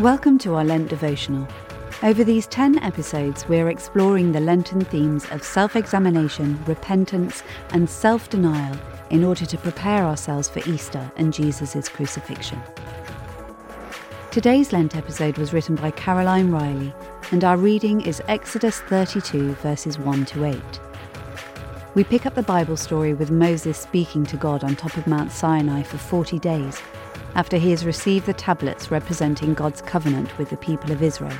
Welcome to our Lent devotional. Over these 10 episodes, we're exploring the Lenten themes of self-examination, repentance, and self-denial in order to prepare ourselves for Easter and Jesus' crucifixion. Today's Lent episode was written by Caroline Riley, and our reading is Exodus 32, verses 1 to 8. We pick up the Bible story with Moses speaking to God on top of Mount Sinai for 40 days, after he has received the tablets representing God's covenant with the people of Israel.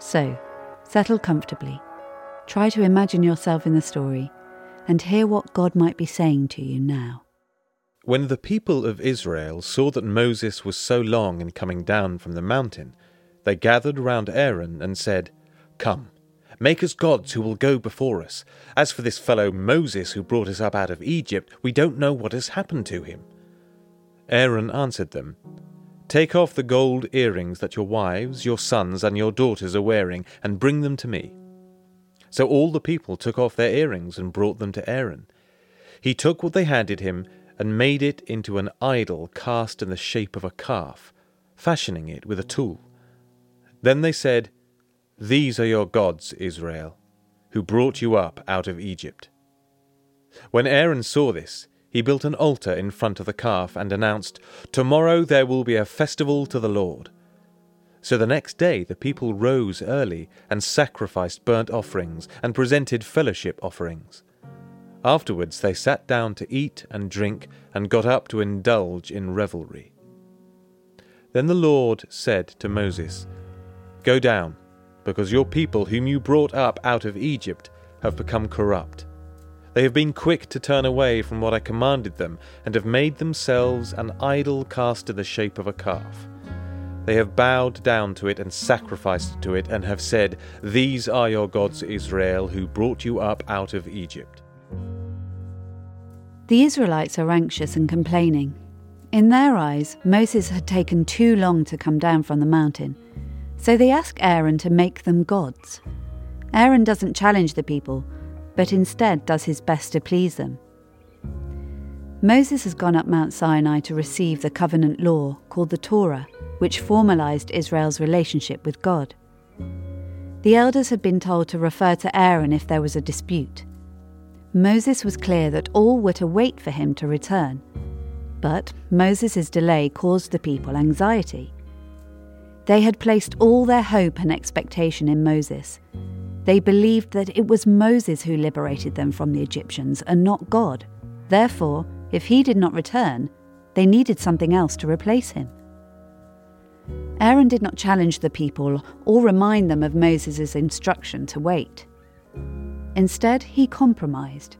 So, settle comfortably, try to imagine yourself in the story, and hear what God might be saying to you now. When the people of Israel saw that Moses was so long in coming down from the mountain, they gathered round Aaron and said, "Come, make us gods who will go before us. As for this fellow Moses who brought us up out of Egypt, we don't know what has happened to him." Aaron answered them, "Take off the gold earrings that your wives, your sons, and your daughters are wearing, and bring them to me." So all the people took off their earrings and brought them to Aaron. He took what they handed him and made it into an idol cast in the shape of a calf, fashioning it with a tool. Then they said, "These are your gods, Israel, who brought you up out of Egypt." When Aaron saw this, he built an altar in front of the calf and announced, "Tomorrow there will be a festival to the Lord." So the next day the people rose early and sacrificed burnt offerings and presented fellowship offerings. Afterwards they sat down to eat and drink and got up to indulge in revelry. Then the Lord said to Moses, "Go down, because your people whom you brought up out of Egypt have become corrupt. They have been quick to turn away from what I commanded them, and have made themselves an idol cast in the shape of a calf. They have bowed down to it and sacrificed to it, and have said, 'These are your gods, Israel, who brought you up out of Egypt.'" The Israelites are anxious and complaining. In their eyes, Moses had taken too long to come down from the mountain, so they ask Aaron to make them gods. Aaron doesn't challenge the people, but instead does his best to please them. Moses has gone up Mount Sinai to receive the covenant law, called the Torah, which formalized Israel's relationship with God. The elders had been told to refer to Aaron if there was a dispute. Moses was clear that all were to wait for him to return, but Moses' delay caused the people anxiety. They had placed all their hope and expectation in Moses. They believed that it was Moses who liberated them from the Egyptians and not God. Therefore, if he did not return, they needed something else to replace him. Aaron did not challenge the people or remind them of Moses' instruction to wait. Instead, he compromised.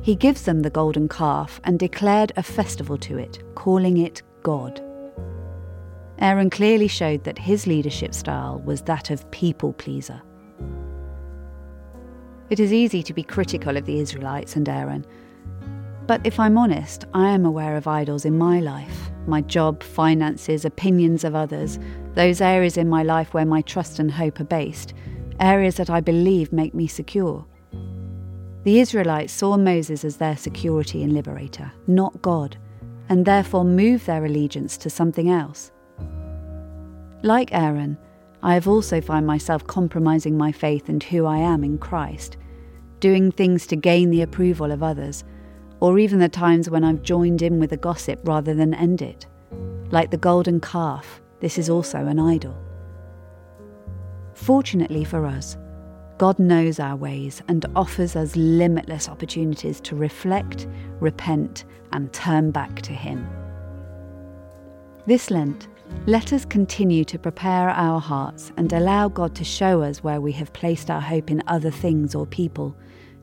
He gives them the golden calf and declared a festival to it, calling it God. Aaron clearly showed that his leadership style was that of people-pleaser. It is easy to be critical of the Israelites and Aaron, but if I'm honest, I am aware of idols in my life, my job, finances, opinions of others, those areas in my life where my trust and hope are based, areas that I believe make me secure. The Israelites saw Moses as their security and liberator, not God, and therefore moved their allegiance to something else. Like Aaron, I have also found myself compromising my faith and who I am in Christ, doing things to gain the approval of others, or even the times when I've joined in with the gossip rather than end it. Like the golden calf, this is also an idol. Fortunately for us, God knows our ways and offers us limitless opportunities to reflect, repent, and turn back to Him. This Lent, let us continue to prepare our hearts and allow God to show us where we have placed our hope in other things or people,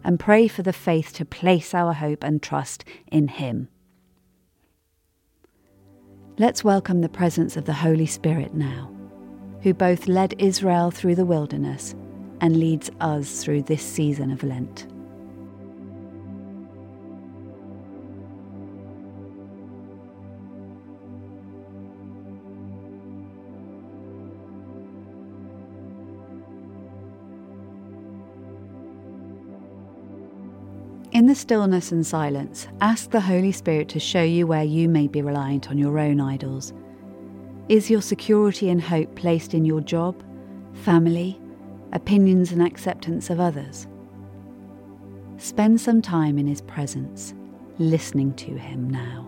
and pray for the faith to place our hope and trust in Him. Let's welcome the presence of the Holy Spirit now, who both led Israel through the wilderness and leads us through this season of Lent. In the stillness and silence, ask the Holy Spirit to show you where you may be reliant on your own idols. Is your security and hope placed in your job, family, opinions and acceptance of others? Spend some time in his presence, listening to him now.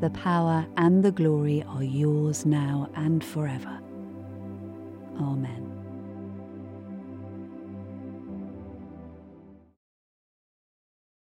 the power and the glory are yours now and forever. Amen.